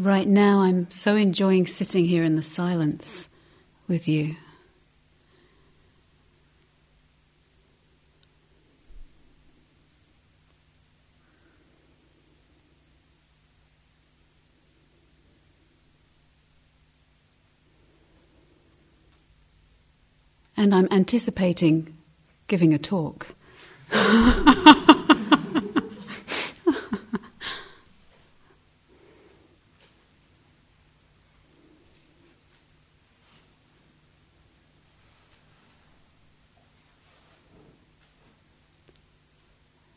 right now I'm so enjoying sitting here in the silence with you. And I'm anticipating giving a talk.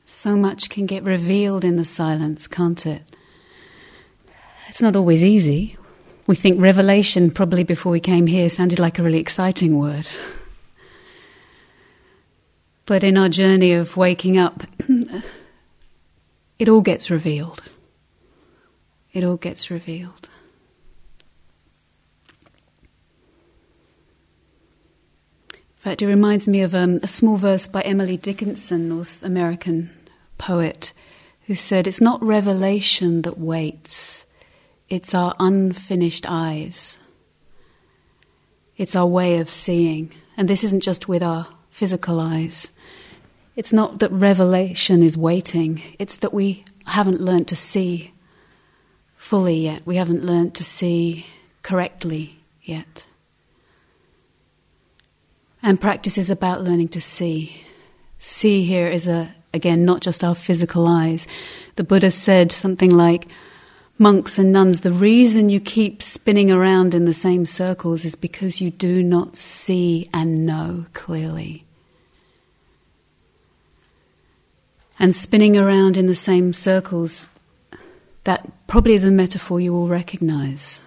So much can get revealed in the silence, can't it? It's not always easy. We think revelation, probably before we came here, sounded like a really exciting word. But in our journey of waking up, it all gets revealed. It all gets revealed. In fact, it reminds me of a small verse by Emily Dickinson, North American poet, who said, "It's not revelation that waits, it's our unfinished eyes. It's our way of seeing." And this isn't just with our physical eyes. It's not that revelation is waiting, it's that we haven't learnt to see fully yet. We haven't learnt to see correctly yet. And practice is about learning to see. See here is, again, not just our physical eyes. The Buddha said something like, "Monks and nuns, the reason you keep spinning around in the same circles is because you do not see and know clearly." And spinning around in the same circles, that probably is a metaphor you all recognize.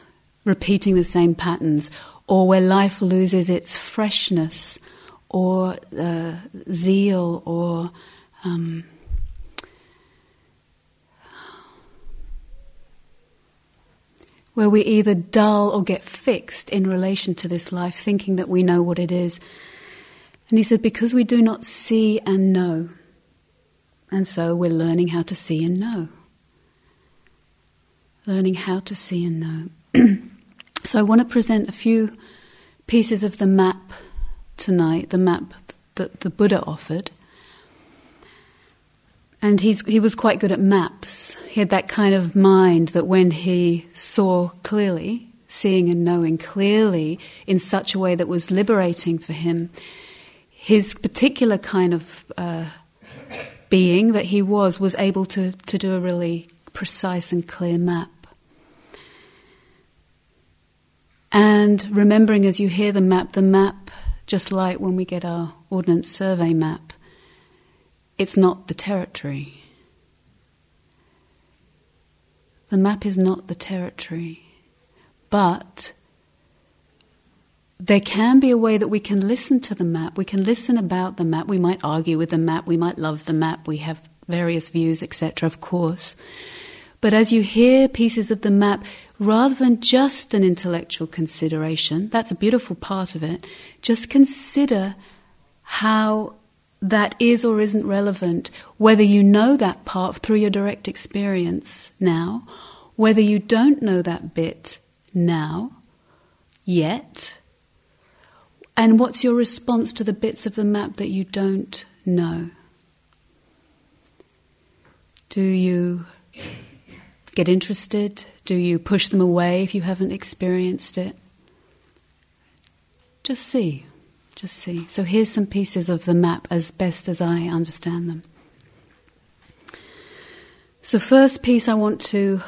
Repeating the same patterns, or where life loses its freshness, or zeal, or where we either dull or get fixed in relation to this life, thinking that we know what it is. And he said, because we do not see and know, and so we're learning how to see and know. Learning how to see and know. So I want to present a few pieces of the map tonight, the map that the Buddha offered. And he was quite good at maps. He had that kind of mind that when he saw clearly, seeing and knowing clearly in such a way that was liberating for him, his particular kind of being that he was able to do a really precise and clear map. And remembering as you hear the map, just like when we get our Ordnance Survey map, it's not the territory. The map is not the territory. But there can be a way that we can listen to the map, we can listen about the map, we might argue with the map, we might love the map, we have various views, etc., of course. But as you hear pieces of the map, rather than just an intellectual consideration, that's a beautiful part of it, just consider how that is or isn't relevant, whether you know that part through your direct experience now, whether you don't know that bit now, yet, and what's your response to the bits of the map that you don't know? Do you get interested? Do you push them away if you haven't experienced it? Just see. Just see. So here's some pieces of the map as best as I understand them. So first piece I want to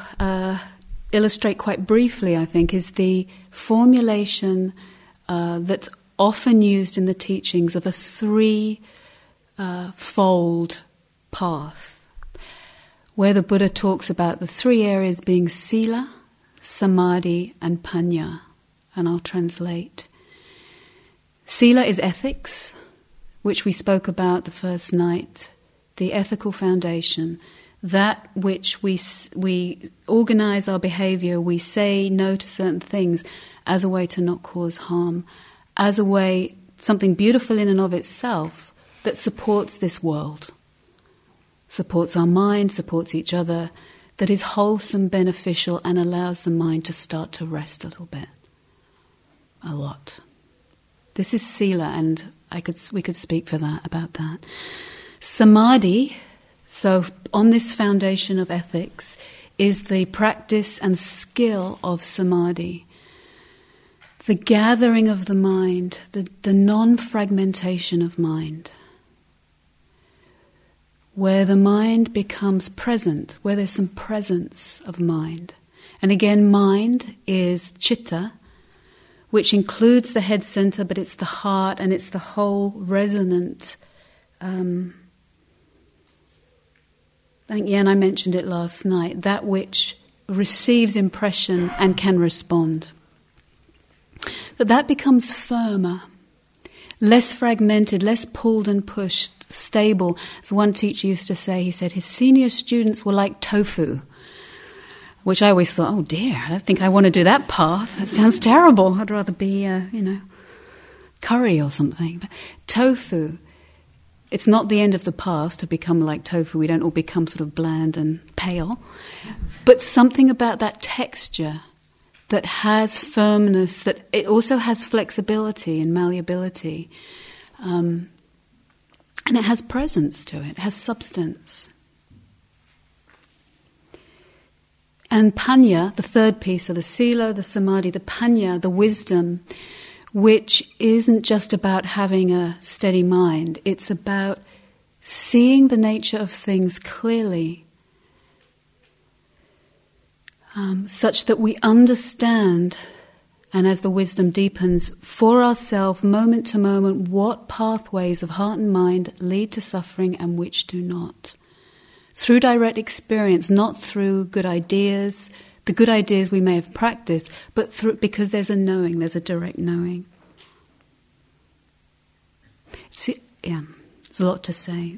illustrate quite briefly, I think, is the formulation that's often used in the teachings of a three-fold path, where the Buddha talks about the three areas being sila, samadhi and panya. And I'll translate. Sila is ethics, which we spoke about the first night, the ethical foundation, that which we organize our behavior, we say no to certain things as a way to not cause harm, as a way, something beautiful in and of itself that supports this world. Supports our mind, supports each other, that is wholesome, beneficial, and allows the mind to start to rest a little bit. A lot. This is sila, and we could speak about that. Samadhi, so on this foundation of ethics, is the practice and skill of samadhi. The gathering of the mind, the non-fragmentation of mind, where the mind becomes present, where there's some presence of mind. And again, mind is chitta, which includes the head center, but it's the heart and it's the whole resonant. And I mentioned it last night, that which receives impression and can respond. That becomes firmer, less fragmented, less pulled and pushed, stable. As one teacher used to say, he said his senior students were like tofu, which I always thought, oh dear, I don't think I want to do that path. That sounds terrible. I'd rather be, curry or something. But tofu, it's not the end of the path to become like tofu. We don't all become sort of bland and pale. But something about that texture that has firmness, that it also has flexibility and malleability. And it has presence to it. It has substance. And panya, the third piece, so the sila, the samadhi, the panya, the wisdom, which isn't just about having a steady mind. It's about seeing the nature of things clearly, such that we understand, and as the wisdom deepens, for ourselves, moment to moment, what pathways of heart and mind lead to suffering and which do not. Through direct experience, not through good ideas, the good ideas we may have practiced, but through, because there's a knowing, there's a direct knowing. It's a lot to say.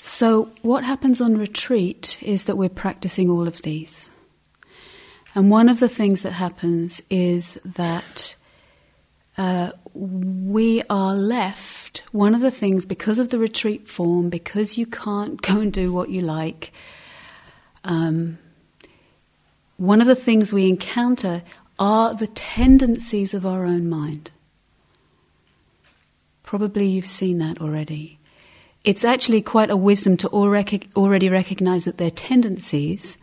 So what happens on retreat is that we're practicing all of these. And one of the things that happens is that we are left, one of the things, because of the retreat form, because you can't go and do what you like, one of the things we encounter are the tendencies of our own mind. Probably you've seen that already. It's actually quite a wisdom to already recognize that they're tendencies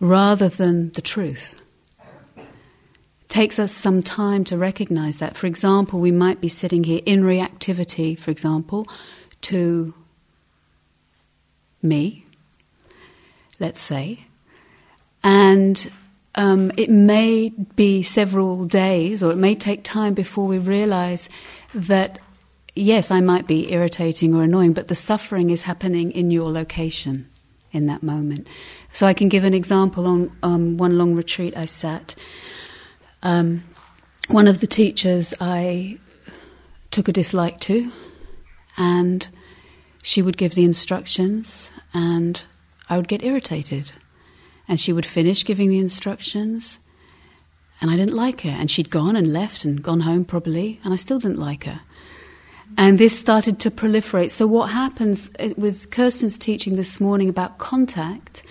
rather than the truth. It takes us some time to recognize that. For example, we might be sitting here in reactivity, for example, to me, let's say, and it may be several days or it may take time before we realize that yes, I might be irritating or annoying, but the suffering is happening in your location in that moment. So I can give an example on one long retreat I sat. One of the teachers I took a dislike to, and she would give the instructions and I would get irritated. And she would finish giving the instructions and I didn't like her. And she'd gone and left and gone home probably, and I still didn't like her. And this started to proliferate. So what happens with Kirsten's teaching this morning about contact,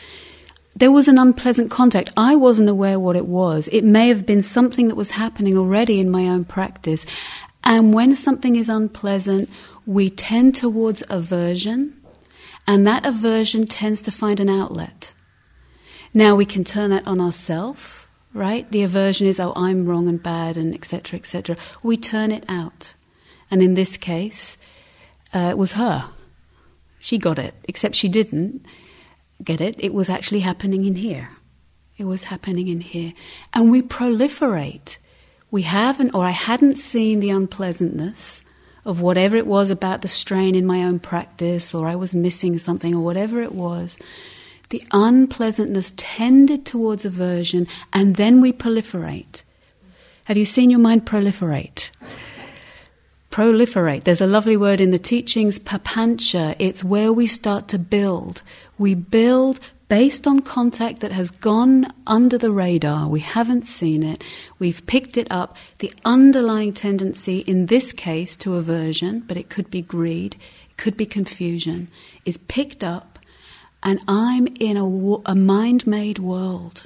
there was an unpleasant contact. I wasn't aware what it was. It may have been something that was happening already in my own practice. And when something is unpleasant, we tend towards aversion, and that aversion tends to find an outlet. Now we can turn that on ourselves, right? The aversion is, oh, I'm wrong and bad and et cetera, et cetera. We turn it out. And in this case, it was her. She got it, except she didn't get it. It was actually happening in here. It was happening in here. And we proliferate. We haven't, or I hadn't seen the unpleasantness of whatever it was about the strain in my own practice, or I was missing something, or whatever it was. The unpleasantness tended towards aversion, and then we proliferate. Have you seen your mind proliferate? Proliferate. There's a lovely word in the teachings, papancha. It's where we start to build. We build based on contact that has gone under the radar. We haven't seen it. We've picked it up. The underlying tendency, in this case, to aversion, but it could be greed, it could be confusion, is picked up, and I'm in a mind-made world.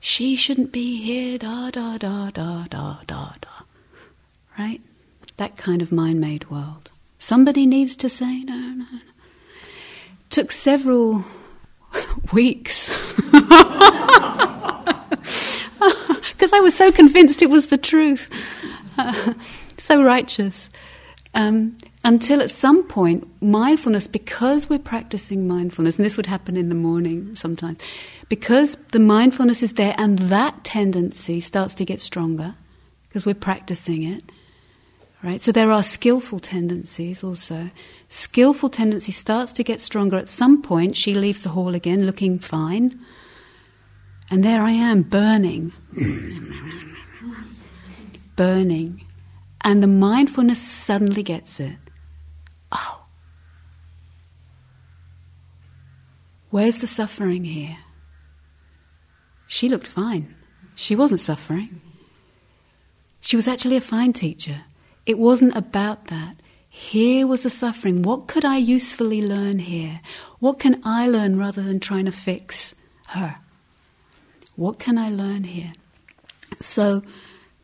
She shouldn't be here, da-da-da-da-da-da-da. Right? That kind of mind-made world. Somebody needs to say no, no, no. Took several weeks because I was so convinced it was the truth, so righteous. Until at some point, mindfulness, because we're practicing mindfulness, and this would happen in the morning sometimes, because the mindfulness is there and that tendency starts to get stronger because we're practicing it. Right? So there are skillful tendencies also. Skillful tendency starts to get stronger. At some point, she leaves the hall again looking fine. And there I am, burning. Burning. And the mindfulness suddenly gets it. Oh. Where's the suffering here? She looked fine. She wasn't suffering. She was actually a fine teacher. It wasn't about that. Here was the suffering. What could I usefully learn here? What can I learn rather than trying to fix her? What can I learn here? So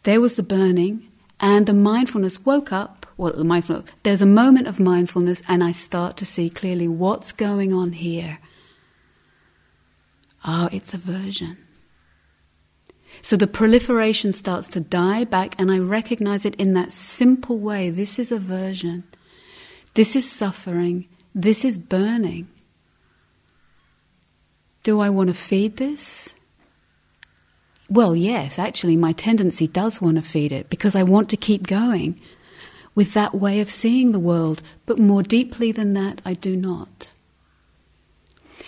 there was the burning, and the mindfulness woke up. Well, the mindfulness. There's a moment of mindfulness, and I start to see clearly what's going on here. Oh, it's aversion. So the proliferation starts to die back, and I recognize it in that simple way. This is aversion. This is suffering. This is burning. Do I want to feed this? Well, yes, actually, my tendency does want to feed it because I want to keep going with that way of seeing the world. But more deeply than that, I do not.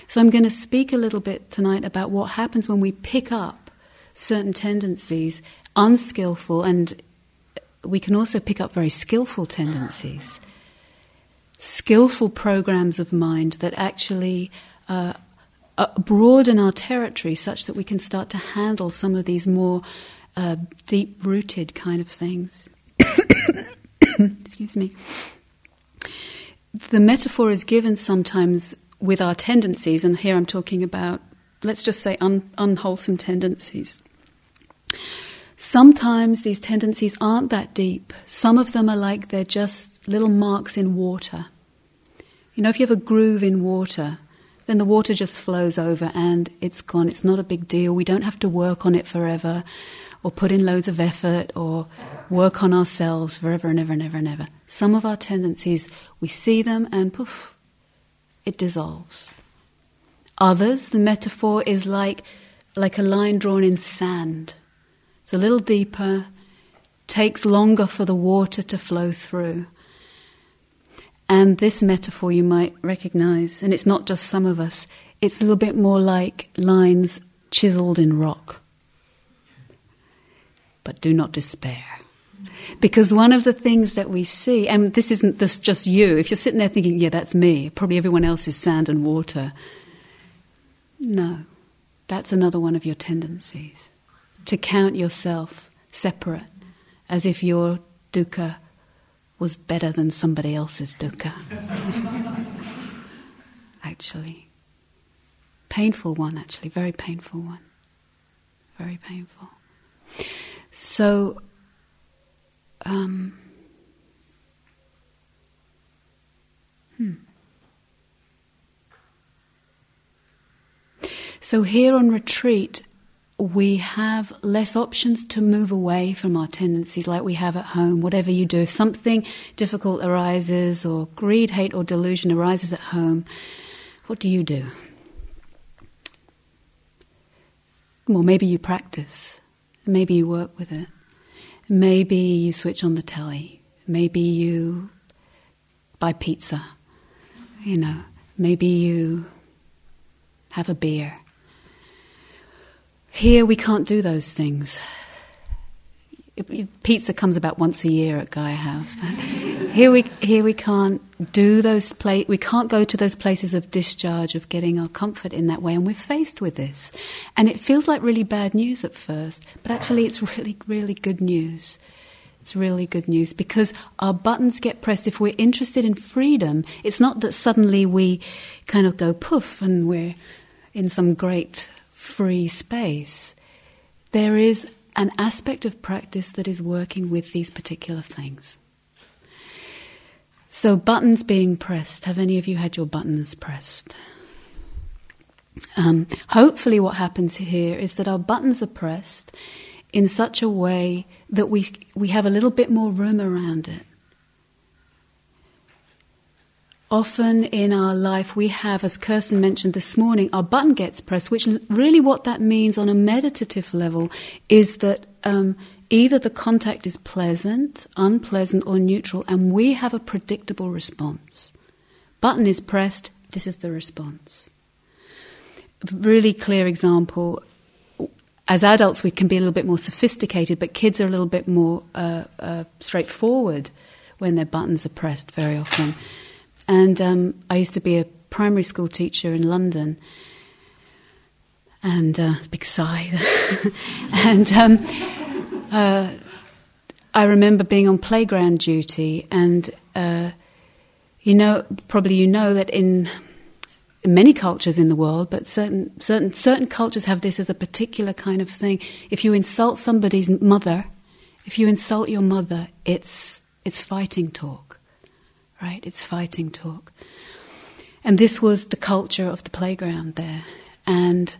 So I'm going to speak a little bit tonight about what happens when we pick up certain tendencies, unskillful, and we can also pick up very skillful tendencies, skillful programs of mind that actually broaden our territory such that we can start to handle some of these more deep-rooted kind of things. Excuse me. The metaphor is given sometimes with our tendencies, and here I'm talking about, let's just say, unwholesome tendencies. Sometimes these tendencies aren't that deep. Some of them are like they're just little marks in water. You know, if you have a groove in water, then the water just flows over and it's gone. It's not a big deal. We don't have to work on it forever or put in loads of effort or work on ourselves forever and ever and ever and ever. Some of our tendencies, we see them and poof, it dissolves. Others, the metaphor is like a line drawn in sand. It's a little deeper, takes longer for the water to flow through. And this metaphor you might recognize, and it's not just some of us, it's a little bit more like lines chiseled in rock. But do not despair. Because one of the things that we see, and this isn't this just you, if you're sitting there thinking, yeah, that's me, probably everyone else is sand and water. No, that's another one of your tendencies, to count yourself separate, as if your dukkha was better than somebody else's dukkha. Actually. Painful one, actually, very painful one. Very painful. So, So here on retreat, we have less options to move away from our tendencies like we have at home. Whatever you do, if something difficult arises or greed, hate or delusion arises at home, what do? Well, maybe you practice. Maybe you work with it. Maybe you switch on the telly. Maybe you buy pizza. You know, maybe you have a beer. Here we can't do those things. Pizza comes about once a year at Gaia House. But Here we can't do those places. We can't go to those places of discharge, of getting our comfort in that way, and we're faced with this. And it feels like really bad news at first, but actually it's really, really good news. It's really good news because our buttons get pressed. If we're interested in freedom, it's not that suddenly we kind of go poof and we're in some great free space. There is an aspect of practice that is working with these particular things. So buttons being pressed. Have any of you had your buttons pressed? Hopefully what happens here is that our buttons are pressed in such a way that we have a little bit more room around it. Often in our life we have, as Kirsten mentioned this morning, our button gets pressed, which really what that means on a meditative level is that either the contact is pleasant, unpleasant, or neutral, and we have a predictable response. Button is pressed, this is the response. Really clear example. As adults, we can be a little bit more sophisticated, but kids are a little bit more straightforward when their buttons are pressed very often. And I used to be a primary school teacher in London, and big sigh. And I remember being on playground duty, and that in many cultures in the world, but certain cultures have this as a particular kind of thing. If you insult somebody's mother, if you insult your mother, it's fighting talk, right? It's fighting talk. And this was the culture of the playground there. And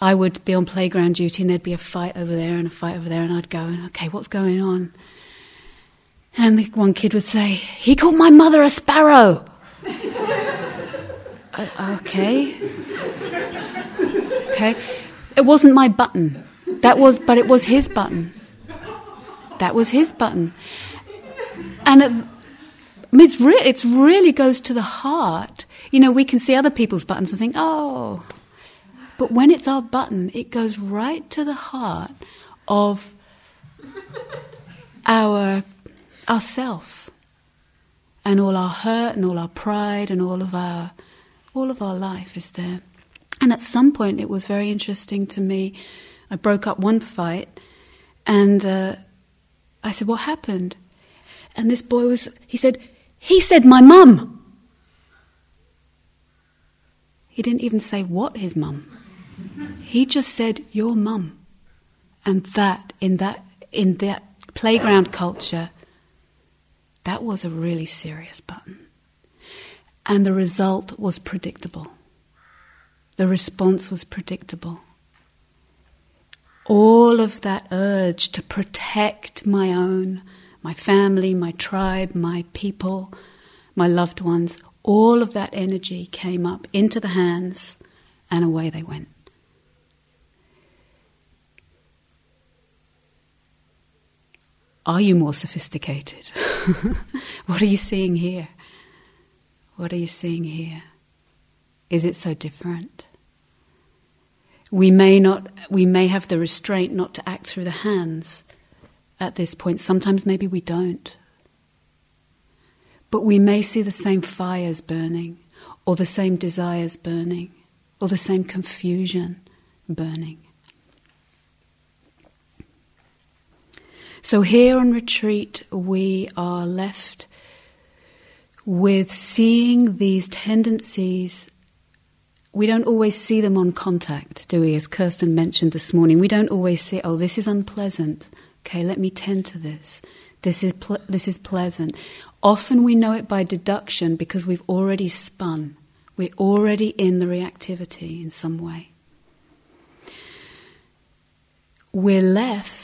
I would be on playground duty and there'd be a fight over there and a fight over there, and I'd go, okay, what's going on? And the one kid would say, he called my mother a sparrow. Okay. It wasn't my button. But it was his button. That was his button. And it really goes to the heart. You know, we can see other people's buttons and think, oh. But when it's our button, it goes right to the heart of our self, and all our hurt and all our pride and all of our life is there. And at some point it was very interesting to me. I broke up one fight and I said, what happened? And this boy he said my mum. He didn't even say what his mum. He just said your mum. And that in that playground culture, that was a really serious button. And the result was predictable. The response was predictable. All of that urge to protect my own, my family, my tribe, my people, my loved ones, all of that energy came up into the hands and away they went. Are you more sophisticated? What are you seeing here? What are you seeing here? Is it so different? We may have the restraint not to act through the hands at this point. Sometimes maybe we don't. But we may see the same fires burning, or the same desires burning, or the same confusion burning. So here on retreat, we are left with seeing these tendencies. We don't always see them on contact, do we? As Kirsten mentioned this morning, we don't always see, oh, this is unpleasant. Okay, let me tend to this. This is pleasant. Often we know it by deduction because we've already spun. We're already in the reactivity in some way. We're left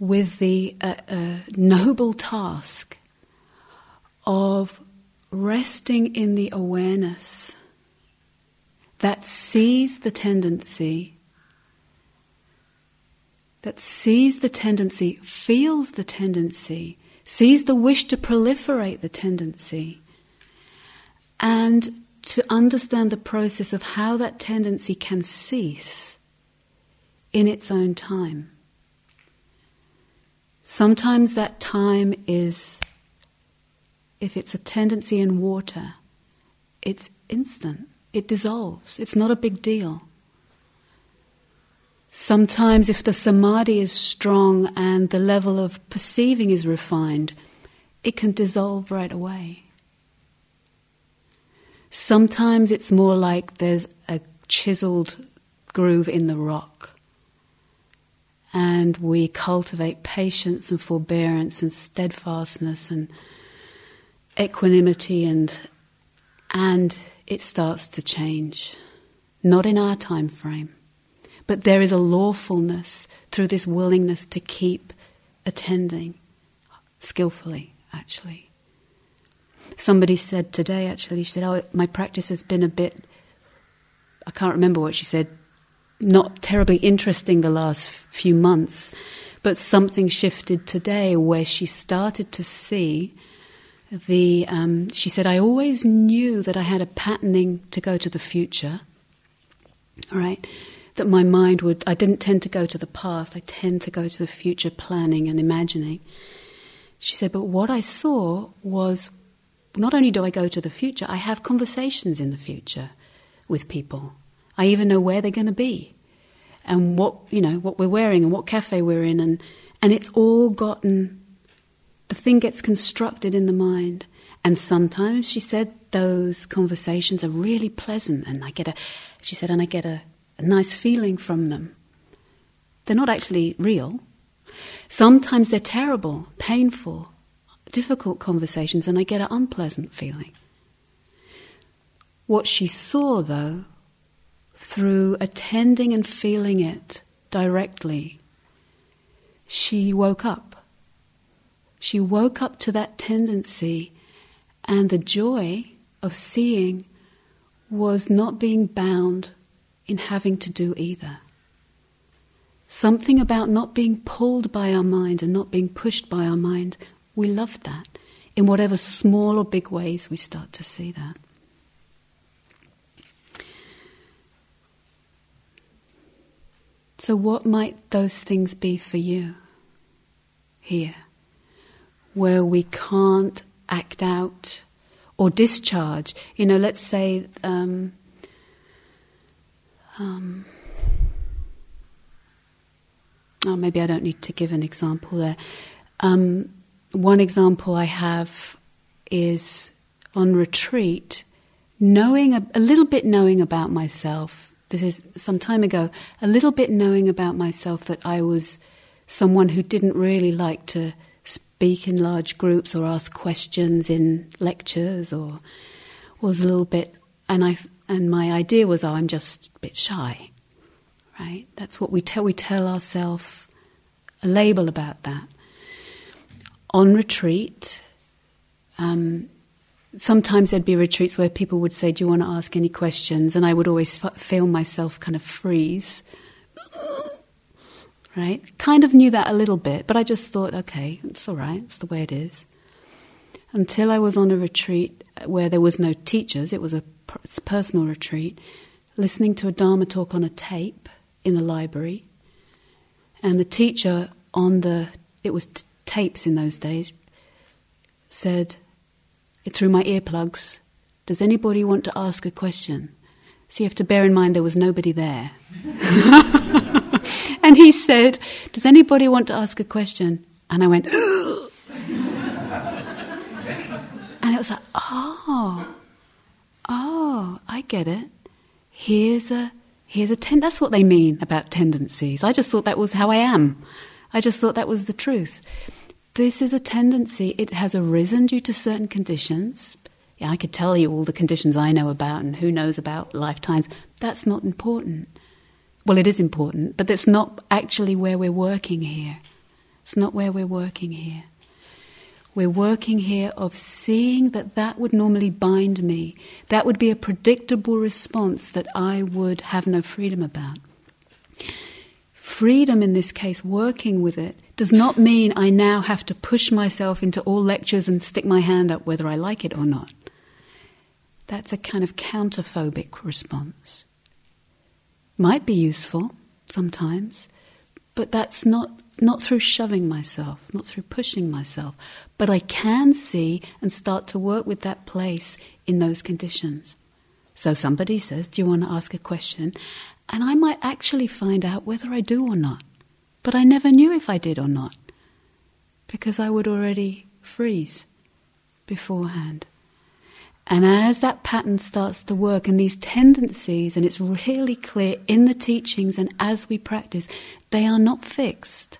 with the noble task of resting in the awareness that sees the tendency, feels the tendency, sees the wish to proliferate the tendency, and to understand the process of how that tendency can cease in its own time. Sometimes that time is if it's a tendency in water, it's instant. It dissolves. It's not a big deal. Sometimes if the samadhi is strong and the level of perceiving is refined, it can dissolve right away. Sometimes it's more like there's a chiseled groove in the rock, and we cultivate patience and forbearance and steadfastness and equanimity, and it starts to change. Not in our time frame, but there is a lawfulness through this willingness to keep attending skillfully, actually. Somebody said today, actually, she said, oh, my practice has been a bit, I can't remember what she said, not terribly interesting the last few months, but something shifted today where she started to see the, she said, I always knew that I had a patterning to go to the future, all right, that my mind would, I didn't tend to go to the past, I tend to go to the future planning and imagining. She said, but what I saw was, not only do I go to the future, I have conversations in the future with people. I even know where they're going to be and what, you know, what we're wearing and what cafe we're in. And it's all gotten, the thing gets constructed in the mind. And sometimes, she said, those conversations are really pleasant and I get a, she said, and I get a nice feeling from them. They're not actually real. Sometimes they're terrible, painful, difficult conversations and I get an unpleasant feeling. What she saw, though, through attending and feeling it directly, she woke up. She woke up to that tendency, and the joy of seeing was not being bound in having to do either. Something about not being pulled by our mind and not being pushed by our mind, we loved that. In whatever small or big ways we start to see that. So what might those things be for you here, where we can't act out or discharge? You know, let's say maybe I don't need to give an example there. One example I have is on retreat, knowing a little bit about myself. This is some time ago, a little bit knowing about myself that I was someone who didn't really like to speak in large groups or ask questions in lectures, or was a little bit, and my idea was, oh, I'm just a bit shy, right? That's what we tell ourselves a label about that. On retreat, sometimes there'd be retreats where people would say, do you want to ask any questions? And I would always feel myself kind of freeze, right? Kind of knew that a little bit, but I just thought, okay, it's all right, it's the way it is. Until I was on a retreat where there was no teachers, it was a personal retreat, listening to a Dharma talk on a tape in the library. And the teacher on the, it was tapes in those days, said, through my earplugs, does anybody want to ask a question? So you have to bear in mind there was nobody there. And he said, does anybody want to ask a question? And I went, and it was like, oh, I get it. Here's a that's what they mean about tendencies. I just thought that was how I am. I just thought that was the truth. This is a tendency. It has arisen due to certain conditions. Yeah, I could tell you all the conditions I know about and who knows about lifetimes. That's not important. Well, it is important, but that's not actually where we're working here. It's not where we're working here. We're working here of seeing that would normally bind me. That would be a predictable response that I would have no freedom about. Freedom in this case, working with it, does not mean I now have to push myself into all lectures and stick my hand up whether I like it or not. That's a kind of counterphobic response. Might be useful sometimes, but that's not not through shoving myself, not through pushing myself, but I can see and start to work with that place in those conditions. So somebody says, do you want to ask a question? And I might actually find out whether I do or not. But I never knew if I did or not, because I would already freeze beforehand. And as that pattern starts to work, and these tendencies, and it's really clear in the teachings and as we practice, they are not fixed.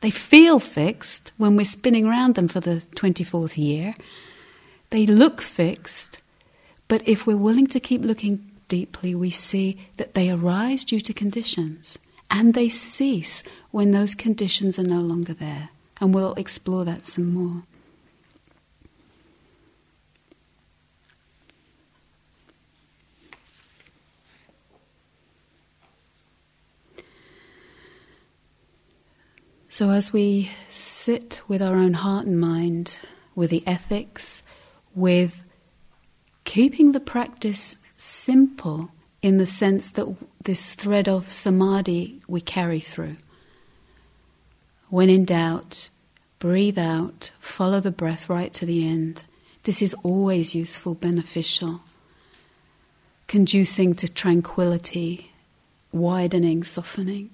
They feel fixed when we're spinning around them for the 24th year. They look fixed, but if we're willing to keep looking deeply, we see that they arise due to conditions, and they cease when those conditions are no longer there. And we'll explore that some more. So as we sit with our own heart and mind, with the ethics, with keeping the practice simple in the sense that this thread of samadhi we carry through. When in doubt, breathe out, follow the breath right to the end. This is always useful, beneficial, conducing to tranquility, widening, softening.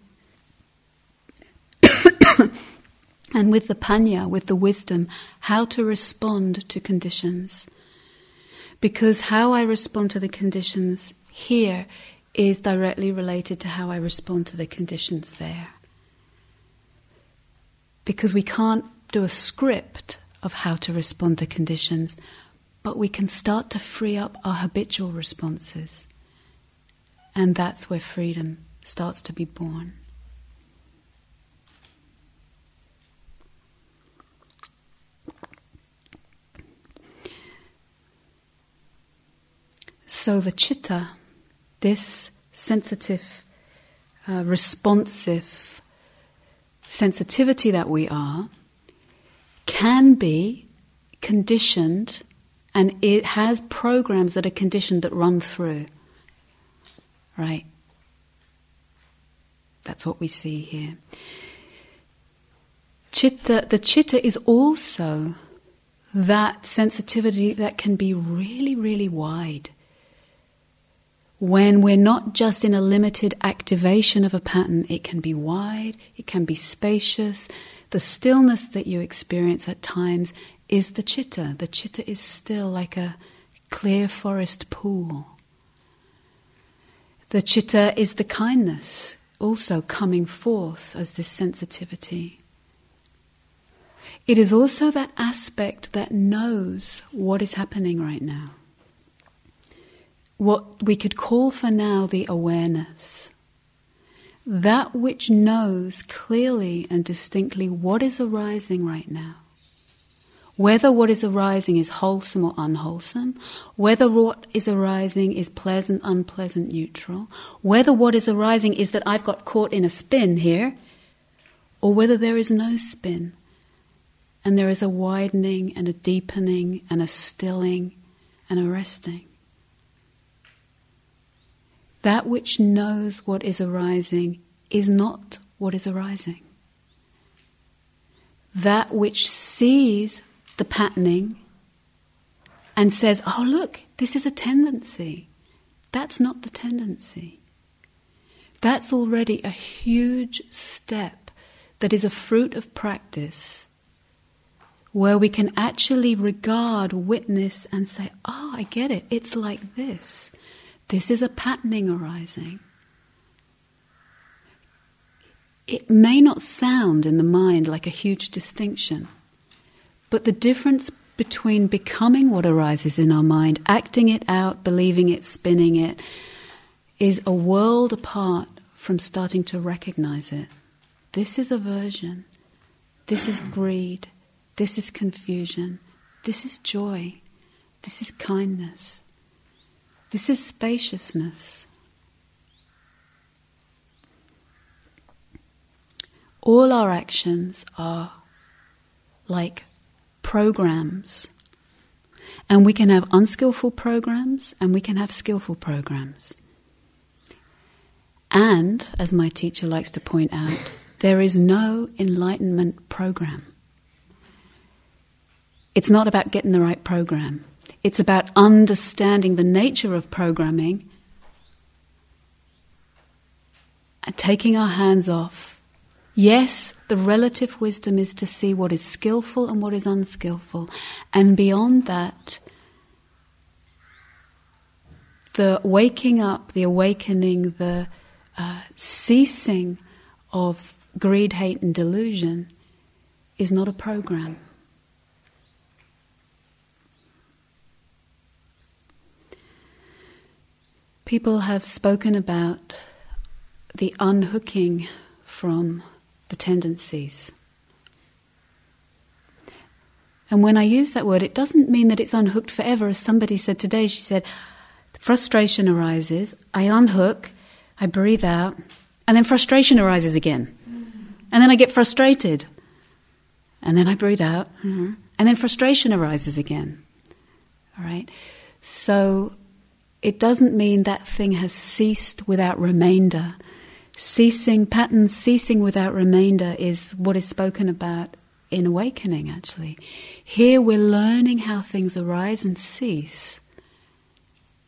And with the panya, with the wisdom, how to respond to conditions. Because how I respond to the conditions here is directly related to how I respond to the conditions there. Because we can't do a script of how to respond to conditions, but we can start to free up our habitual responses. And that's where freedom starts to be born. So the chitta, this sensitive, responsive sensitivity that we are, can be conditioned, and it has programs that are conditioned that run through. Right? That's what we see here. Chitta, the chitta is also that sensitivity that can be really, really wide. When we're not just in a limited activation of a pattern, it can be wide, it can be spacious. The stillness that you experience at times is the chitta. The chitta is still like a clear forest pool. The chitta is the kindness also coming forth as this sensitivity. It is also that aspect that knows what is happening right now. What we could call for now the awareness, that which knows clearly and distinctly what is arising right now, whether what is arising is wholesome or unwholesome, whether what is arising is pleasant, unpleasant, neutral, whether what is arising is that I've got caught in a spin here, or whether there is no spin, and there is a widening and a deepening and a stilling and a resting. That which knows what is arising is not what is arising. That which sees the patterning and says, oh look, this is a tendency. That's not the tendency. That's already a huge step that is a fruit of practice where we can actually regard, witness and say, oh, I get it, it's like this. This is a patterning arising. It may not sound in the mind like a huge distinction, but the difference between becoming what arises in our mind, acting it out, believing it, spinning it, is a world apart from starting to recognize it. This is aversion. This is greed. This is confusion. This is joy. This is kindness. This is spaciousness. All our actions are like programs. And we can have unskillful programs and we can have skillful programs. And, as my teacher likes to point out, There is no enlightenment program. It's not about getting the right program. It's about understanding the nature of programming and taking our hands off. Yes, the relative wisdom is to see what is skillful and what is unskillful. And beyond that, the waking up, the awakening, the ceasing of greed, hate, and delusion is not a program. People have spoken about the unhooking from the tendencies. And when I use that word, it doesn't mean that it's unhooked forever. As somebody said today, she said, frustration arises, I unhook, I breathe out, and then frustration arises again. And then I get frustrated, and then I breathe out, and then frustration arises again. All right? So it doesn't mean that thing has ceased without remainder. Ceasing patterns, ceasing without remainder is what is spoken about in awakening, actually. Here we're learning how things arise and cease.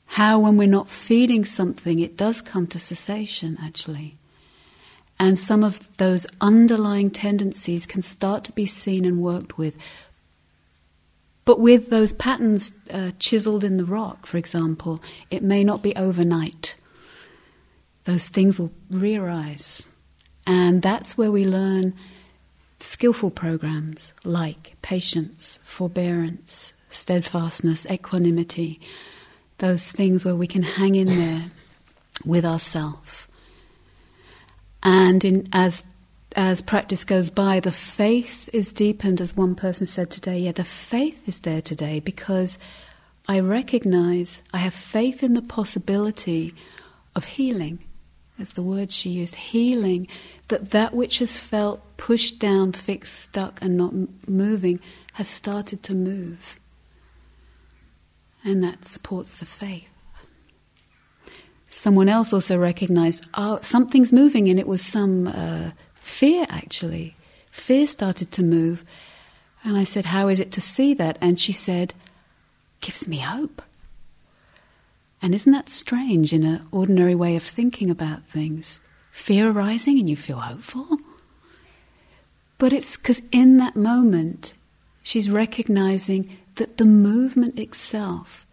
How when we're not feeding something, it does come to cessation, actually. And some of those underlying tendencies can start to be seen and worked with. But with those patterns chiseled in the rock, for example, it may not be overnight. Those things will re-arise. And that's where we learn skillful programs like patience, forbearance, steadfastness, equanimity. Those things where we can hang in there with ourselves. And as practice goes by, the faith is deepened, as one person said today. Yeah, the faith is there today because I recognize I have faith in the possibility of healing. That's the word she used, healing. That which has felt pushed down, fixed, stuck, and not moving has started to move. And that supports the faith. Someone else also recognized, oh, something's moving, and it was some fear, actually. Fear started to move. And I said, how is it to see that? And she said, gives me hope. And isn't that strange in an ordinary way of thinking about things? Fear arising and you feel hopeful? But it's because in that moment, she's recognizing that the movement itself,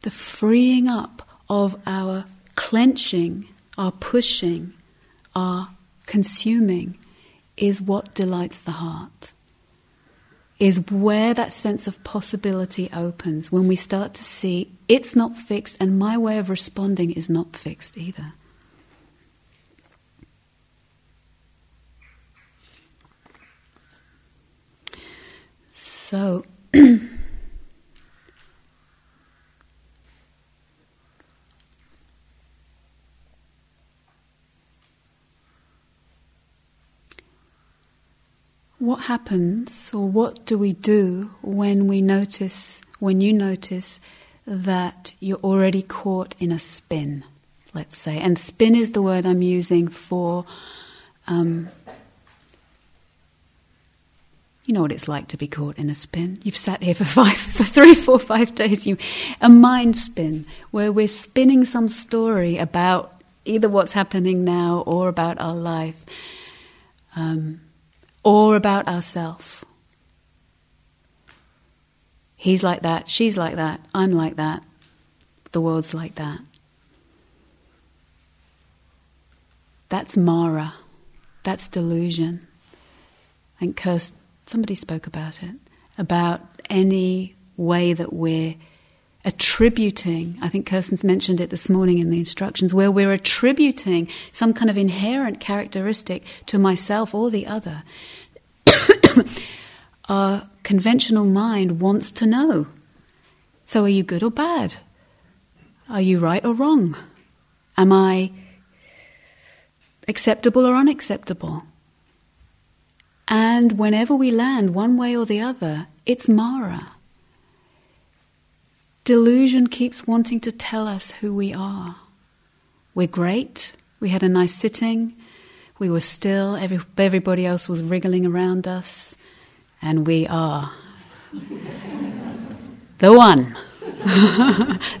the freeing up of our clenching, our pushing, our consuming, is what delights the heart, is where that sense of possibility opens, when we start to see it's not fixed and my way of responding is not fixed either. So what happens, or what do we do when we notice, when you notice that you're already caught in a spin, let's say. And spin is the word I'm using for, you know what it's like to be caught in a spin. You've sat here for 3, 4, 5 days. A mind spin, where we're spinning some story about either what's happening now or about our life. Or about ourselves. He's like that, she's like that, I'm like that, the world's like that. That's Mara. That's delusion. And Kirsten, somebody spoke about it, about any way that we're attributing, I think Kirsten's mentioned it this morning in the instructions, where we're attributing some kind of inherent characteristic to myself or the other. Our conventional mind wants to know. So are you good or bad? Are you right or wrong? Am I acceptable or unacceptable? And whenever we land one way or the other, it's Mara. Delusion keeps wanting to tell us who we are. We're great, we had a nice sitting, We were still, everybody else was wriggling around us, and we are the one,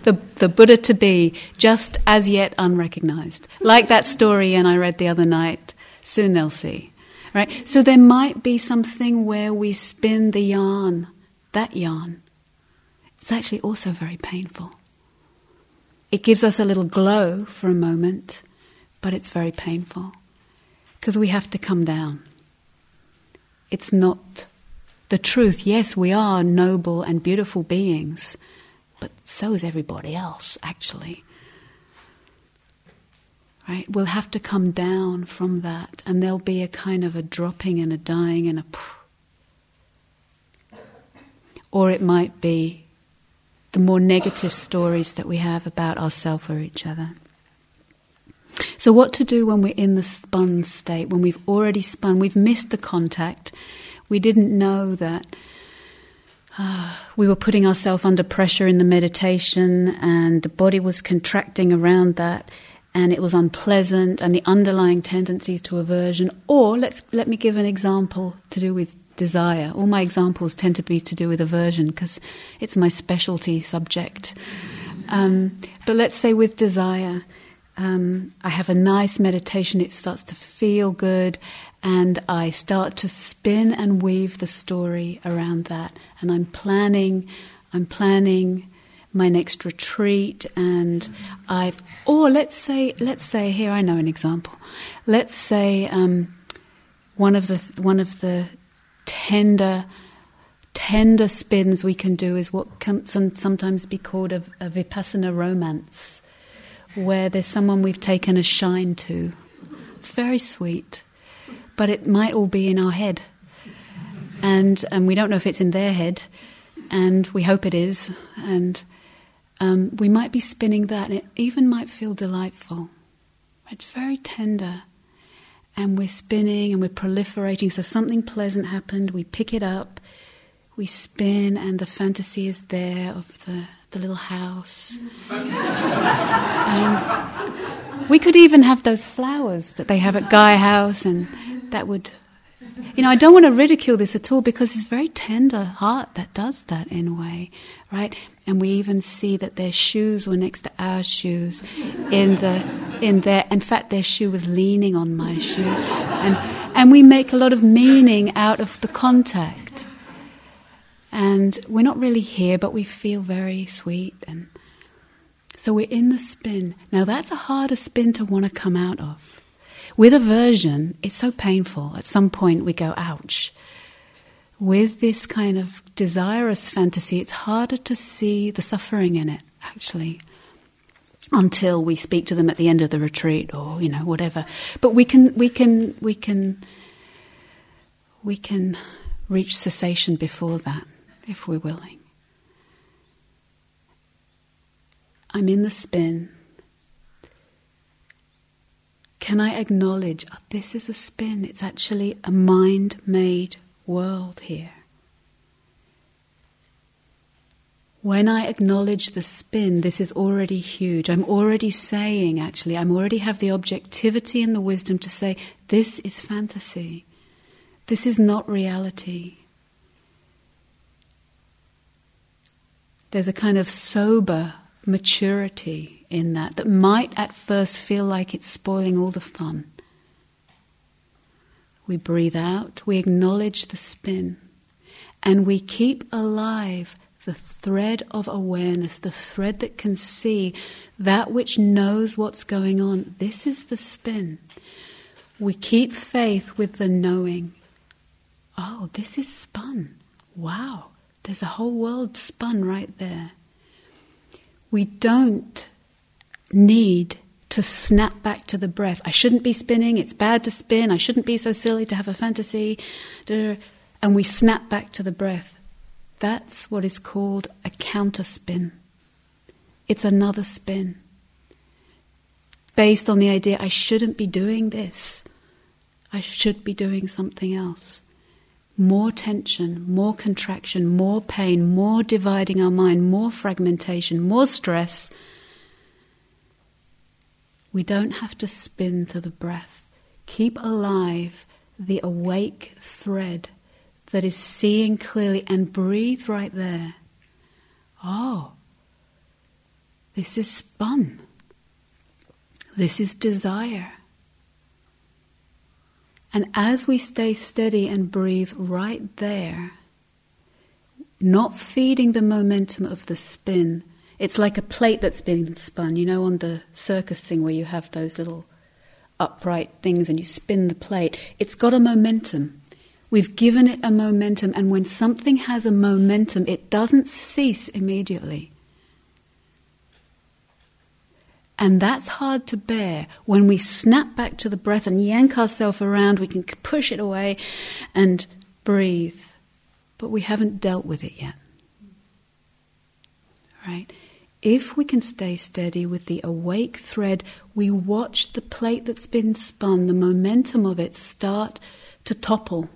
the Buddha to be, just as yet unrecognized. Like that story and I read the other night, soon they'll see. Right? So there might be something where we spin the yarn, that yarn. It's actually also very painful. It gives us a little glow for a moment, but it's very painful because we have to come down. It's not the truth. Yes, we are noble and beautiful beings, but so is everybody else, actually. Right? We'll have to come down from that, and there'll be a kind of a dropping and a dying and a poof. Or it might be the more negative stories that we have about ourselves or each other. So what to do when we're in the spun state, when we've already spun, we've missed the contact, we didn't know that we were putting ourselves under pressure in the meditation and the body was contracting around that and it was unpleasant and the underlying tendencies to aversion. Or let me give an example to do with desire. All my examples tend to be to do with aversion because it's my specialty subject. But let's say with desire, I have a nice meditation, it starts to feel good, and I start to spin and weave the story around that. And I'm planning my next retreat, and let's say here I know an example. Let's say one of the tender spins we can do is what can sometimes be called a Vipassana romance, where there's someone we've taken a shine to. It's very sweet, but it might all be in our head. And we don't know if it's in their head, and we hope it is. And we might be spinning that, and it even might feel delightful. It's very tender. And we're spinning and we're proliferating. So something pleasant happened, we pick it up, we spin, and the fantasy is there of the little house. We could even have those flowers that they have at Gaia House, and that would... You know, I don't want to ridicule this at all because it's very tender heart that does that in a way, right? And we even see that their shoes were next to our shoes in fact their shoe was leaning on my shoe. And we make a lot of meaning out of the contact. And we're not really here, but we feel very sweet, and so we're in the spin. Now that's a harder spin to want to come out of. With aversion, it's so painful. At some point we go, ouch. With this kind of desirous fantasy, it's harder to see the suffering in it, actually, until we speak to them at the end of the retreat or, you know, whatever. But we can reach cessation before that, if we're willing. I'm in the spin. Can I acknowledge, oh, this is a spin, it's actually a mind-made world here. When I acknowledge the spin, this is already huge. I'm already saying, actually, I'm already have the objectivity and the wisdom to say, this is fantasy. This is not reality. There's a kind of sober maturity in that might at first feel like it's spoiling all the fun. We breathe out, we acknowledge the spin, and we keep alive the thread of awareness, the thread that can see that which knows what's going on. This is the spin. We keep faith with the knowing. Oh, this is spun. Wow, there's a whole world spun right there. We don't need to snap back to the breath. I shouldn't be spinning, it's bad to spin, I shouldn't be so silly to have a fantasy. And we snap back to the breath. That's what is called a counter-spin. It's another spin. Based on the idea, I shouldn't be doing this. I should be doing something else. More tension, more contraction, more pain, more dividing our mind, more fragmentation, more stress. We don't have to spin to the breath. Keep alive the awake thread that is seeing clearly, and breathe right there. Oh, this is spun. This is desire. And as we stay steady and breathe right there, not feeding the momentum of the spin. It's like a plate that's been spun, you know, on the circus thing where you have those little upright things and you spin the plate. It's got a momentum. We've given it a momentum, and when something has a momentum, it doesn't cease immediately. And that's hard to bear. When we snap back to the breath and yank ourselves around, we can push it away and breathe. But we haven't dealt with it yet. Right? If we can stay steady with the awake thread, we watch the plate that's been spun, the momentum of it, start to topple.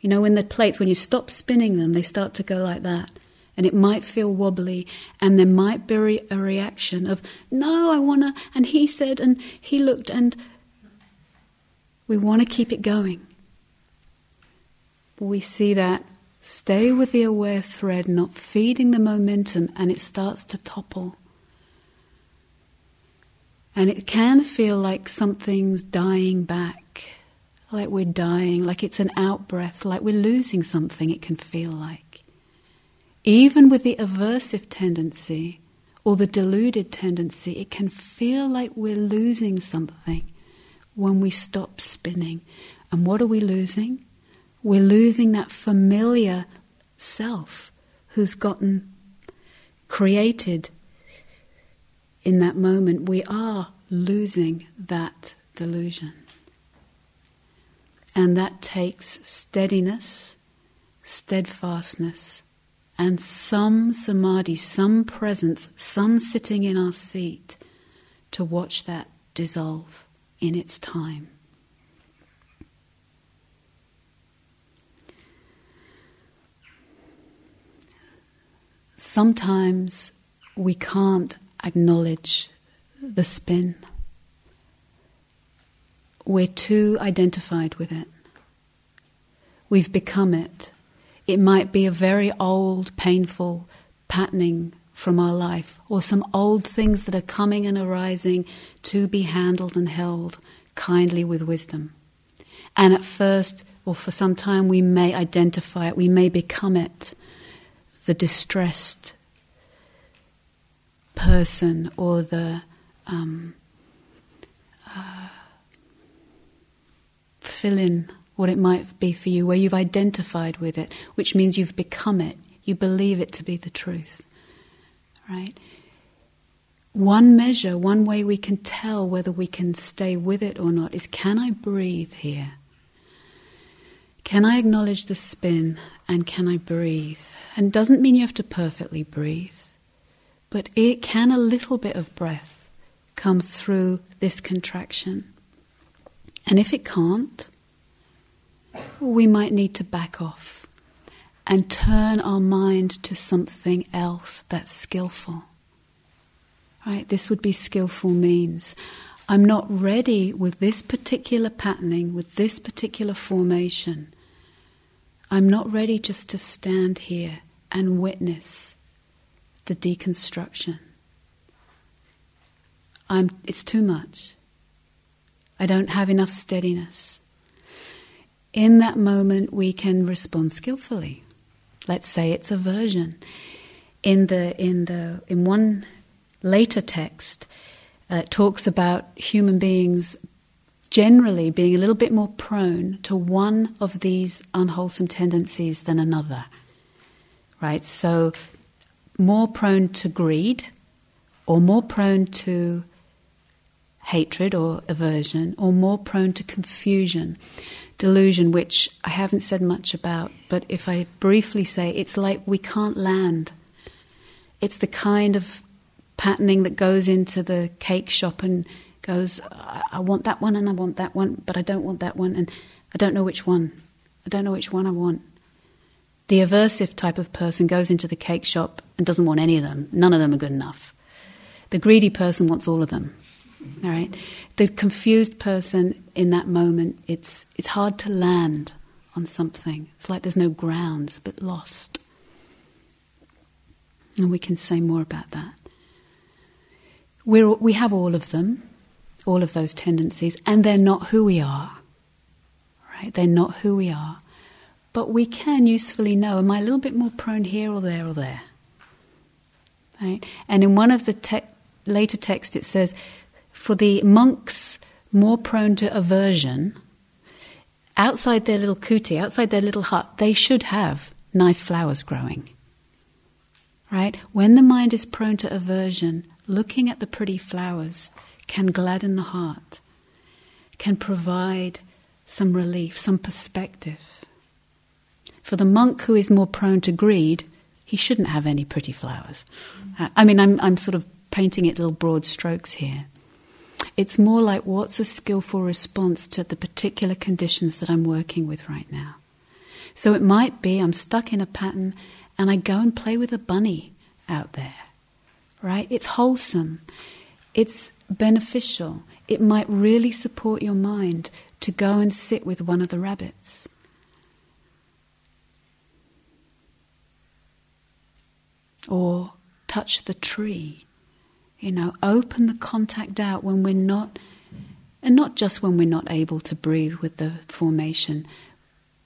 You know, when the plates, when you stop spinning them, they start to go like that. And it might feel wobbly, and there might be a reaction of, no, I want to, and he said, and he looked, and we want to keep it going. But we see that. Stay with the aware thread, not feeding the momentum, and it starts to topple. And it can feel like something's dying back, like we're dying, like it's an out-breath, like we're losing something, it can feel like. Even with the aversive tendency or the deluded tendency, it can feel like we're losing something when we stop spinning. And what are we losing? We're losing that familiar self who's gotten created in that moment. We are losing that delusion. And that takes steadiness, steadfastness, and some samadhi, some presence, some sitting in our seat to watch that dissolve in its time. Sometimes we can't acknowledge the spin. We're too identified with it. We've become it. It might be a very old, painful patterning from our life, or some old things that are coming and arising to be handled and held kindly with wisdom. And at first, or for some time, we may identify it, we may become it. The distressed person, or the fill in what it might be for you, where you've identified with it, which means you've become it, you believe it to be the truth, right? One measure, one way we can tell whether we can stay with it or not is, can I breathe here? Can I acknowledge the spin, and can I breathe? And doesn't mean you have to perfectly breathe, but it can, a little bit of breath come through this contraction. And if it can't, we might need to back off and turn our mind to something else that's skillful. Right? This would be skillful means. I'm not ready with this particular patterning, with this particular formation. I'm not ready just to stand here and witness the deconstruction. It's too much. I don't have enough steadiness. In that moment, we can respond skillfully. Let's say it's aversion. In one later text, it talks about human beings generally being a little bit more prone to one of these unwholesome tendencies than another, right? So more prone to greed, or more prone to hatred or aversion, or more prone to confusion, delusion, which I haven't said much about, but if I briefly say, it's like we can't land. It's the kind of patterning that goes into the cake shop and goes, I want that one and I want that one, but I don't want that one, and I don't know which one. I don't know which one I want. The aversive type of person goes into the cake shop and doesn't want any of them. None of them are good enough. The greedy person wants all of them. All right, the confused person in that moment, it's hard to land on something. It's like there's no ground, it's a bit lost. And we can say more about that. We have all of them, all of those tendencies, and they're not who we are, right? They're not who we are. But we can usefully know, am I a little bit more prone here or there or there? Right? And in one of the later texts it says, for the monks more prone to aversion, outside their little kuti, outside their little hut, they should have nice flowers growing. Right? When the mind is prone to aversion, looking at the pretty flowers can gladden the heart, can provide some relief, some perspective. For the monk who is more prone to greed, he shouldn't have any pretty flowers. I mean, I'm sort of painting it little broad strokes here. It's more like, what's a skillful response to the particular conditions that I'm working with right now? So it might be I'm stuck in a pattern and I go and play with a bunny out there, right? It's wholesome. It's beneficial. It might really support your mind to go and sit with one of the rabbits. Or touch the tree. You know, open the contact out when we're not, and not just when we're not able to breathe with the formation,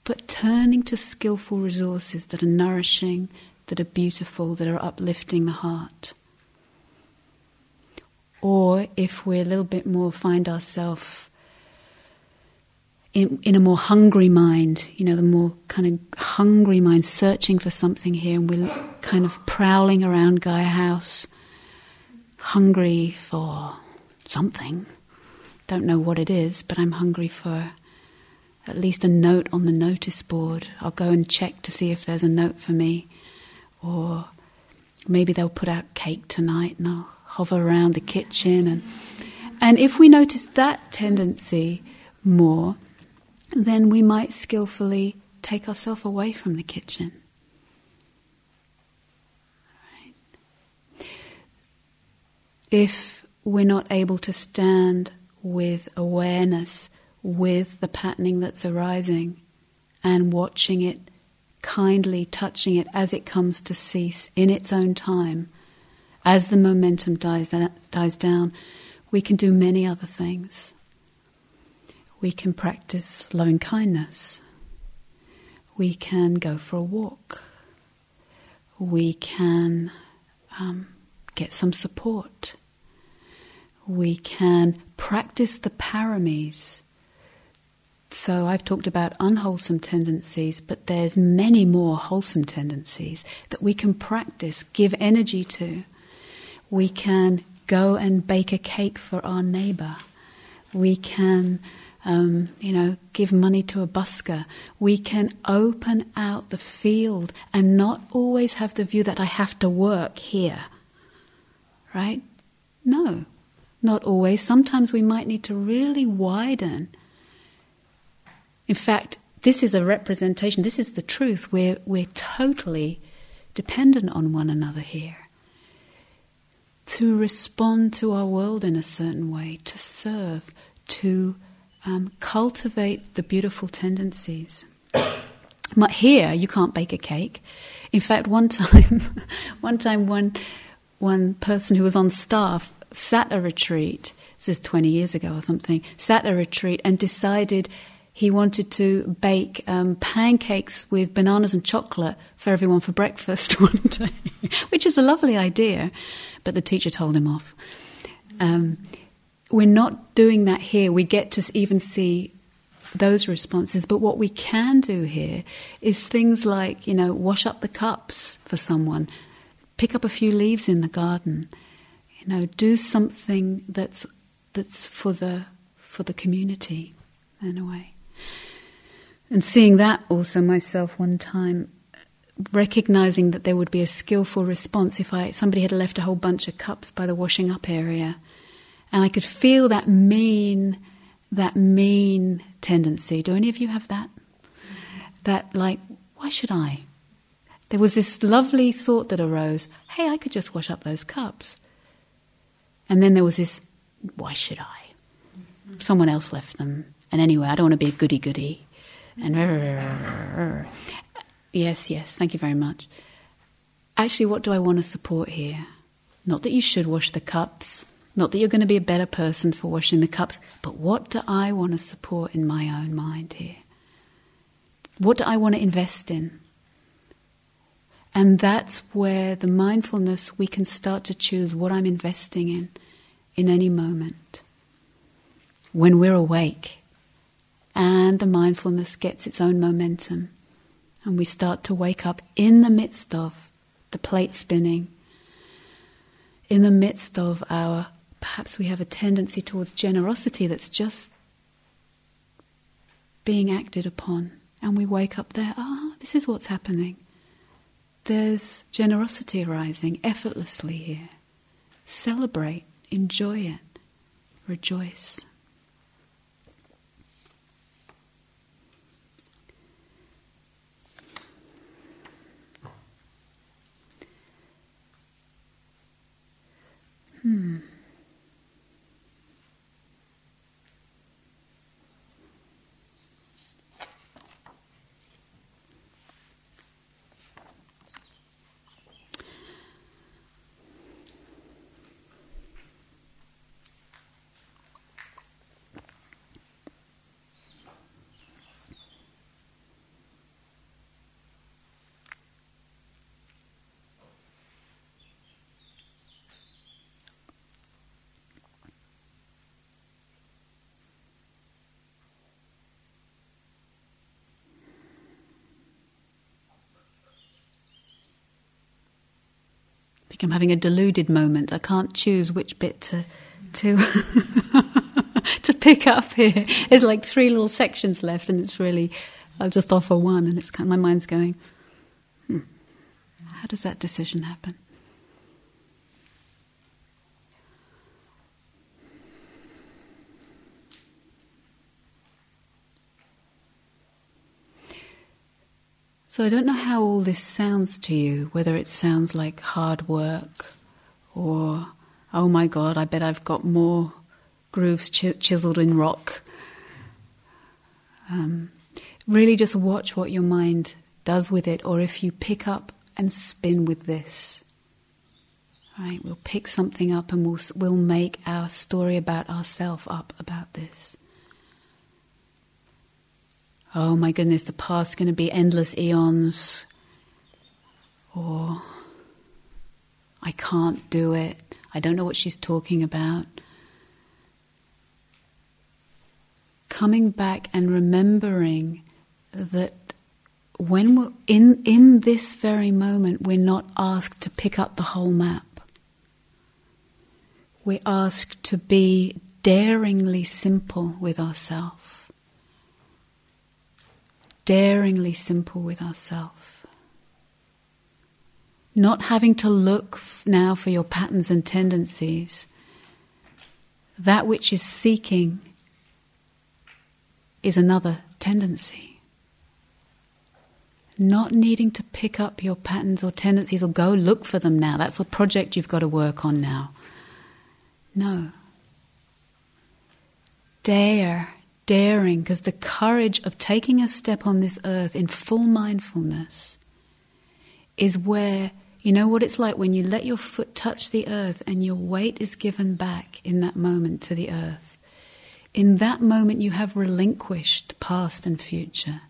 but turning to skillful resources that are nourishing, that are beautiful, that are uplifting the heart. Or if we're a little bit more, find ourselves in a more hungry mind, you know, the more kind of hungry mind searching for something here, and we're kind of prowling around Gaia House, hungry for something. Don't know what it is, but I'm hungry for at least a note on the notice board. I'll go and check to see if there's a note for me. Or maybe they'll put out cake tonight and I'll hover around the kitchen. And if we notice that tendency more, then we might skillfully take ourselves away from the kitchen. If we're not able to stand with awareness with the patterning that's arising and watching it, kindly touching it as it comes to cease in its own time, as the momentum dies down, we can do many other things. We can practice loving kindness. We can go for a walk. We can get some support. We can practice the paramis. So I've talked about unwholesome tendencies, but there's many more wholesome tendencies that we can practice, give energy to. We can go and bake a cake for our neighbour. We can, give money to a busker. We can open out the field and not always have the view that I have to work here. Right? No, not always. Sometimes we might need to really widen. In fact, this is a representation, this is the truth. We're totally dependent on one another here. To respond to our world in a certain way, to serve, to cultivate the beautiful tendencies. But here, you can't bake a cake. In fact, one person who was on staff sat a retreat, this is 20 years ago or something, sat a retreat and decided he wanted to bake pancakes with bananas and chocolate for everyone for breakfast one day, which is a lovely idea, but the teacher told him off. We're not doing that here. We get to even see those responses, but what we can do here is things like, wash up the cups for someone, pick up a few leaves in the garden, do something that's for the community in a way. And seeing that also myself one time, recognizing that there would be a skillful response if somebody had left a whole bunch of cups by the washing up area, and I could feel that mean tendency. Do any of you have that? That like, why should I? There was this lovely thought that arose, hey, I could just wash up those cups. And then there was this, why should I? Someone else left them. And anyway, I don't want to be a goody-goody. And yes, thank you very much. Actually, what do I want to support here? Not that you should wash the cups, not that you're going to be a better person for washing the cups, but what do I want to support in my own mind here? What do I want to invest in? And that's where the mindfulness, we can start to choose what I'm investing in any moment. When we're awake and the mindfulness gets its own momentum and we start to wake up in the midst of the plate spinning, in the midst of our, perhaps we have a tendency towards generosity that's just being acted upon, and we wake up there, this is what's happening. There's generosity arising effortlessly here. Celebrate, enjoy it, rejoice. I'm having a deluded moment. I can't choose which bit to pick up here. There's like three little sections left, and it's really, I'll just offer one, and it's kind of, my mind's going, how does that decision happen? So I don't know how all this sounds to you, whether it sounds like hard work or, oh my God, I bet I've got more grooves chiseled in rock. Really just watch what your mind does with it, or if you pick up and spin with this. All right, we'll pick something up and we'll make our story about ourselves up about this. Oh my goodness, the past's going to be endless eons. Or, I can't do it. I don't know what she's talking about. Coming back and remembering that when we're in this very moment, we're not asked to pick up the whole map. We're asked to be daringly simple with ourselves. Daringly simple with ourselves. Not having to look now for your patterns and tendencies. That which is seeking is another tendency. Not needing to pick up your patterns or tendencies or go look for them now. That's what project you've got to work on now. No. Daring, because the courage of taking a step on this earth in full mindfulness is where, you know what it's like when you let your foot touch the earth and your weight is given back in that moment to the earth. In that moment you have relinquished past and future.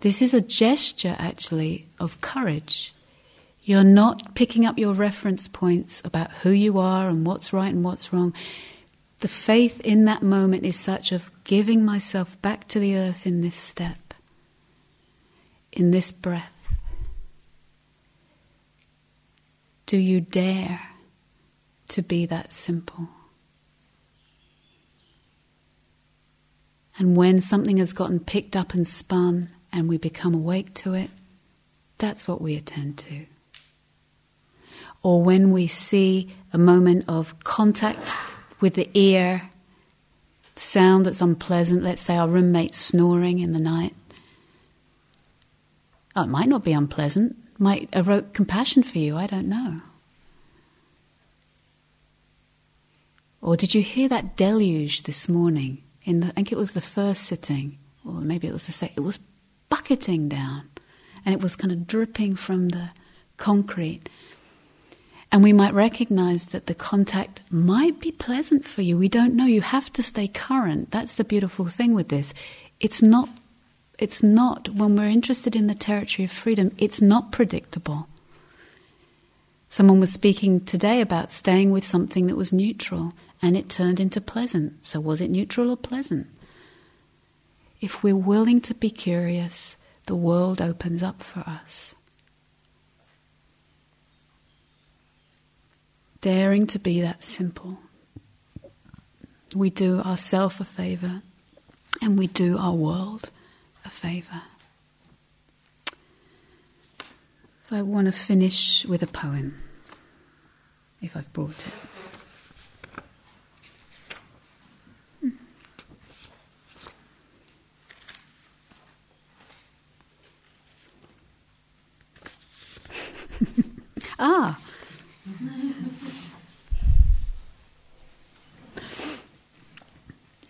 This is a gesture actually of courage. You're not picking up your reference points about who you are and what's right and what's wrong. The faith in that moment is such of giving myself back to the earth in this step, in this breath. Do you dare to be that simple? And when something has gotten picked up and spun and we become awake to it, that's what we attend to. Or when we see a moment of contact with the ear, sound that's unpleasant, let's say our roommate snoring in the night. Oh, it might not be unpleasant, might evoke compassion for you, I don't know. Or did you hear that deluge this morning? I think it was the first sitting, or maybe it was the second. It was bucketing down, and it was kind of dripping from the concrete. And we might recognize that the contact might be pleasant for you. We don't know. You have to stay current. That's the beautiful thing with this. It's not, when we're interested in the territory of freedom, it's not predictable. Someone was speaking today about staying with something that was neutral, and it turned into pleasant. So was it neutral or pleasant? If we're willing to be curious, the world opens up for us. Daring to be that simple. We do ourselves a favor, and we do our world a favor. So I want to finish with a poem, if I've brought it. Ah!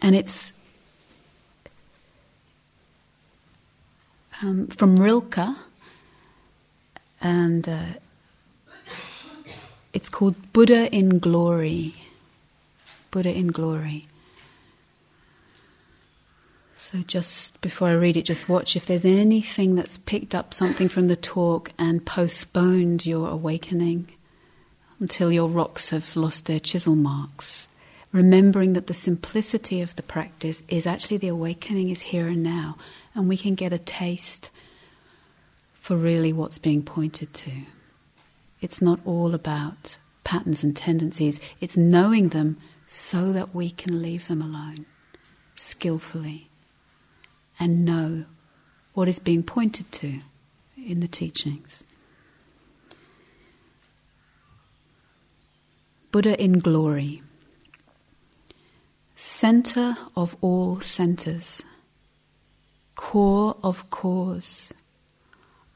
And it's from Rilke, and it's called Buddha in Glory. Buddha in Glory. So just before I read it, just watch if there's anything that's picked up something from the talk and postponed your awakening until your rocks have lost their chisel marks. Remembering that the simplicity of the practice is actually the awakening is here and now, and we can get a taste for really what's being pointed to. It's not all about patterns and tendencies. It's knowing them so that we can leave them alone skillfully and know what is being pointed to in the teachings. Buddha in Glory. Center of all centers, core of cores,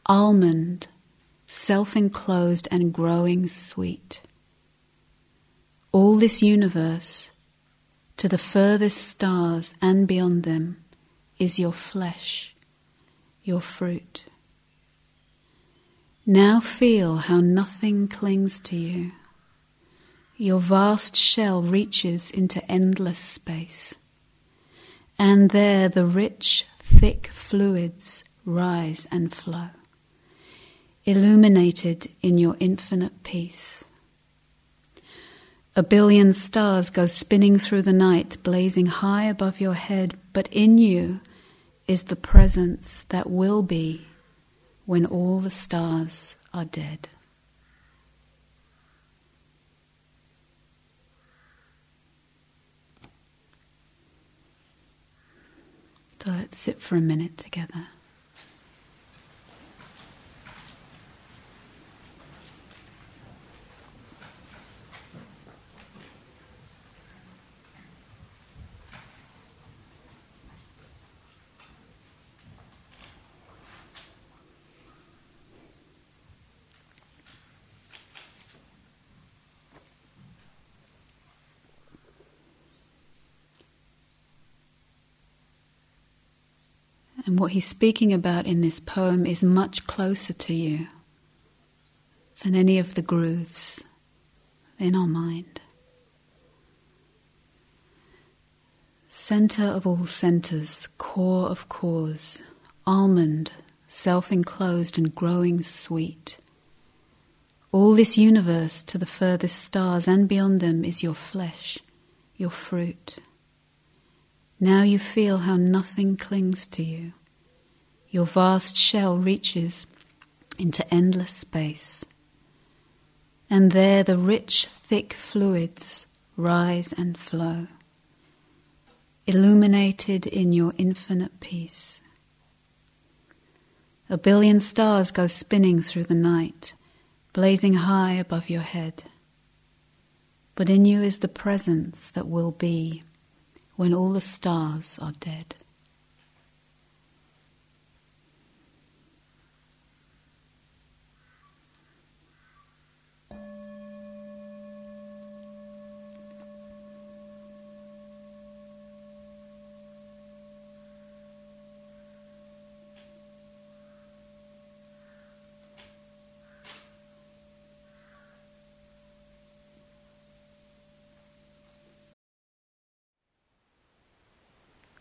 almond, self-enclosed and growing sweet. All this universe, to the furthest stars and beyond them, is your flesh, your fruit. Now feel how nothing clings to you. Your vast shell reaches into endless space, and there the rich, thick fluids rise and flow, illuminated in your infinite peace. A billion stars go spinning through the night, blazing high above your head, but in you is the presence that will be when all the stars are dead. So let's sit for a minute together. And what he's speaking about in this poem is much closer to you than any of the grooves in our mind. Center of all centers, core of cores, almond, self-enclosed and growing sweet. All this universe to the furthest stars and beyond them is your flesh, your fruit. Now you feel how nothing clings to you. Your vast shell reaches into endless space, and there the rich, thick fluids rise and flow, illuminated in your infinite peace. A billion stars go spinning through the night, blazing high above your head. But in you is the presence that will be when all the stars are dead.